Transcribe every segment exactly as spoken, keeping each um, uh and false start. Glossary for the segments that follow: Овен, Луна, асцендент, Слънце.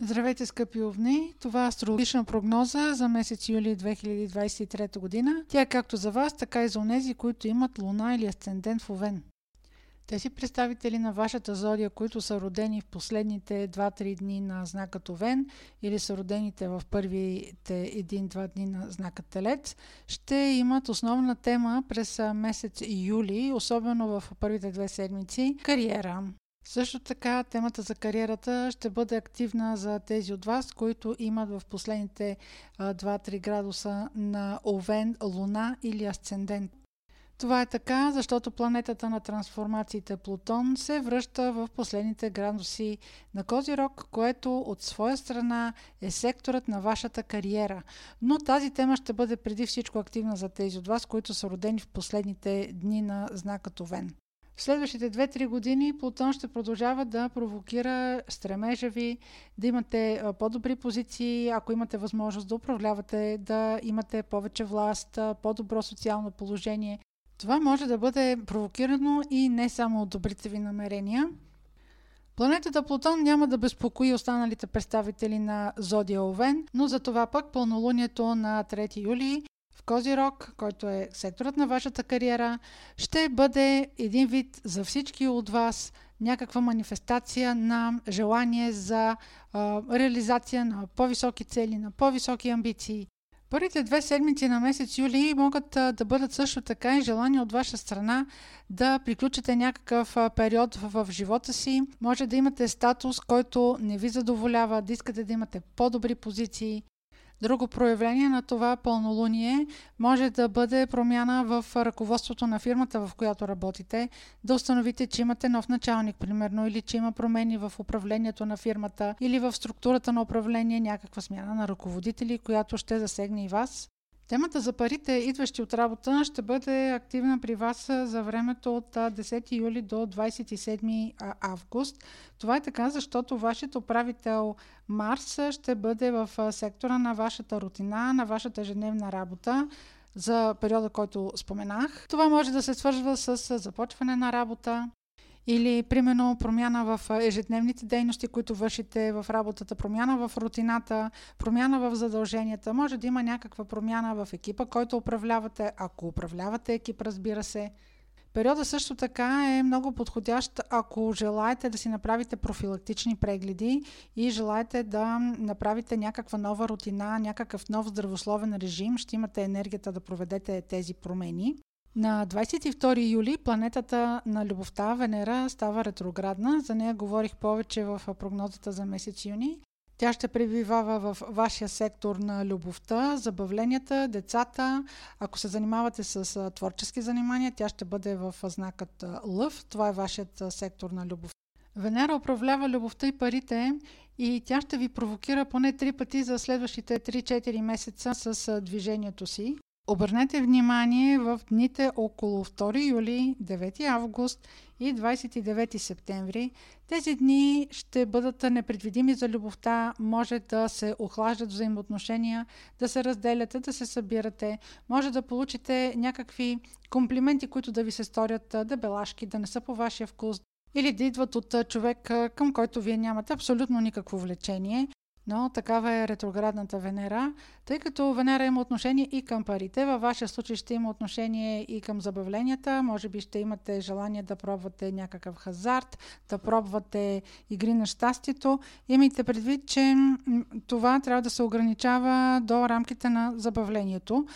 Здравейте, скъпи овни! Това е астрологична прогноза за месец юли две хиляди двадесет и трета година. Тя е както за вас, така и за онези, които имат луна или асцендент в Овен. Тези представители на вашата зодия, които са родени в последните два-три дни на знакът Овен или са родените в първите един-два дни на знакът Телец, ще имат основна тема през месец юли, особено в първите две седмици – кариера. Също така темата за кариерата ще бъде активна за тези от вас, които имат в последните два-три градуса на Овен, Луна или асцендент. Това е така, защото планетата на трансформациите Плутон се връща в последните градуси на Козирог, което от своя страна е секторът на вашата кариера. Но тази тема ще бъде преди всичко активна за тези от вас, които са родени в последните дни на знака Овен. В следващите две-три години Плутон ще продължава да провокира стремежа ви, да имате по-добри позиции, ако имате възможност да управлявате, да имате повече власт, по-добро социално положение. Това може да бъде провокирано и не само от добрите ви намерения. Планетата Плутон няма да безпокои останалите представители на зодия Овен, но за това пък пълнолунието на трети юли в Козирог, който е секторът на вашата кариера, ще бъде един вид за всички от вас някаква манифестация на желание за а, реализация на по-високи цели, на по-високи амбиции. Първите две седмици на месец юли могат да бъдат също така и желания от ваша страна да приключите някакъв период в живота си. Може да имате статус, който не ви задоволява, да искате да имате по-добри позиции. Друго проявление на това пълнолуние може да бъде промяна в ръководството на фирмата, в която работите, да установите, че имате нов началник, примерно, или че има промени в управлението на фирмата, или в структурата на управление, някаква смяна на ръководители, която ще засегне и вас. Темата за парите, идващи от работа, ще бъде активна при вас за времето от десети юли до двадесет и седми август. Това е така, защото вашият управител Марс ще бъде в сектора на вашата рутина, на вашата ежедневна работа за периода, който споменах. Това може да се свързва с започване на работа или, примерно, промяна в ежедневните дейности, които вършите в работата, промяна в рутината, промяна в задълженията. Може да има някаква промяна в екипа, който управлявате, ако управлявате екип, разбира се. Периода също така е много подходящ, ако желаете да си направите профилактични прегледи и желаете да направите някаква нова рутина, някакъв нов здравословен режим, ще имате енергията да проведете тези промени. На двадесет и втори юли планетата на любовта Венера става ретроградна. За нея говорих повече в прогнозата за месец юни. Тя ще пребивава в вашия сектор на любовта, забавленията, децата. Ако се занимавате с творчески занимания, тя ще бъде в знакът Лъв. Това е вашият сектор на любовта. Венера управлява любовта и парите и тя ще ви провокира поне три пъти за следващите три-четири месеца с движението си. Обърнете внимание в дните около втори юли, девети август и двадесет и девети септември. Тези дни ще бъдат непредвидими за любовта, може да се охлаждат взаимоотношения, да се разделяте, да се събирате, може да получите някакви комплименти, които да ви се сторят дебелашки, да не са по вашия вкус или да идват от човек, към който вие нямате абсолютно никакво влечение. Но такава е ретроградната Венера, тъй като Венера има отношение и към парите. Във вашия случай ще има отношение и към забавленията. Може би ще имате желание да пробвате някакъв хазарт, да пробвате игри на щастието. Имайте предвид, че това трябва да се ограничава до рамките на забавлението.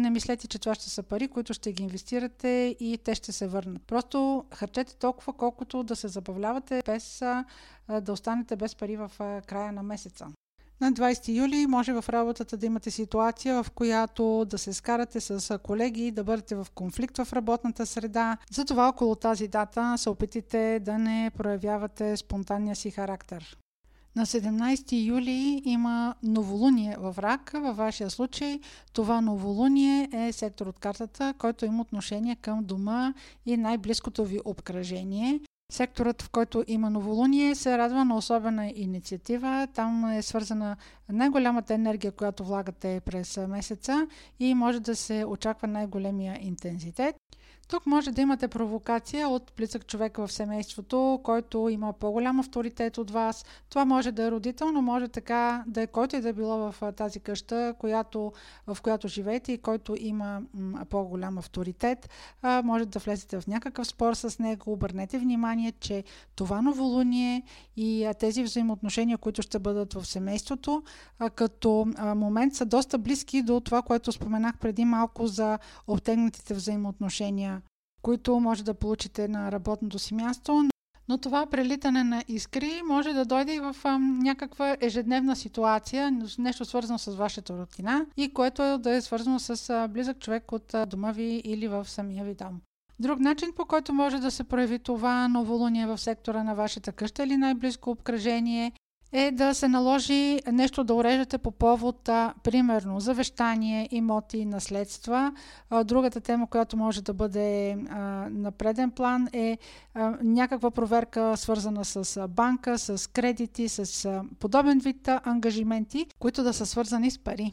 Не мислете, че това ще са пари, които ще ги инвестирате и те ще се върнат. Просто харчете толкова, колкото да се забавлявате, без да останете без пари в края на месеца. На двадесети юли може в работата да имате ситуация, в която да се скарате с колеги, да бъдете в конфликт в работната среда. Затова около тази дата се опитайте да не проявявате спонтанния си характер. На седемнадесети юли има новолуние във Рак. Във вашия случай това новолуние е сектор от картата, който има отношение към дома и най-близкото ви обкръжение. Секторът, в който има новолуние, се радва на особена инициатива. Там е свързана най-голямата енергия, която влагате през месеца и може да се очаква най-големия интензитет. Тук може да имате провокация от близък човек в семейството, който има по-голям авторитет от вас. Това може да е родител, но може така да е който и да е било в тази къща, която, в която живеете и който има м- по-голям авторитет. А, може да влезете в някакъв спор с него. Обърнете внимание, че това новолуние и тези взаимоотношения, които ще бъдат в семейството, а, като а, момент са доста близки до това, което споменах преди малко за обтегнатите взаимоотношения, които може да получите на работното си място. Но това прелитане на искри може да дойде и в а, някаква ежедневна ситуация, нещо свързано с вашата рутина и което е да е свързано с а, близък човек от а, дома ви или в самия ви дом. Друг начин, по който може да се прояви това новолуние в сектора на вашата къща или най-близко обкръжение, е да се наложи нещо да уреждате по повод, а, примерно, завещание, имоти, наследства. А, другата тема, която може да бъде а, на преден план е а, някаква проверка свързана с банка, с кредити, с а, подобен вид а, ангажименти, които да са свързани с пари.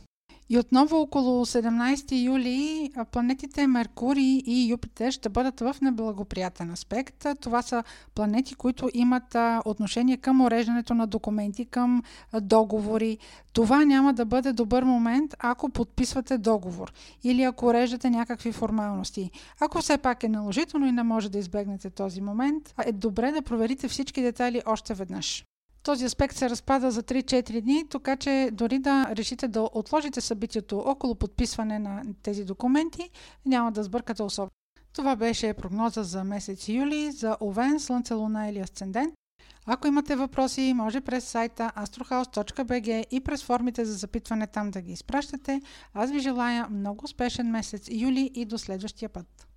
И отново около седемнайсети юли планетите Меркурий и Юпитер ще бъдат в неблагоприятен аспект. Това са планети, които имат отношение към уреждането на документи, към договори. Това няма да бъде добър момент, ако подписвате договор или ако уреждате някакви формалности. Ако все пак е наложително и не може да избегнете този момент, е добре да проверите всички детайли още веднъж. Този аспект се разпада за три-четири дни, така че дори да решите да отложите събитието около подписване на тези документи, няма да сбъркате особено. Това беше прогноза за месец юли за Овен, Слънце, Луна или асцендент. Ако имате въпроси, може през сайта astrohouse точка би джи и през формите за запитване там да ги изпращате. Аз ви желая много успешен месец юли и до следващия път!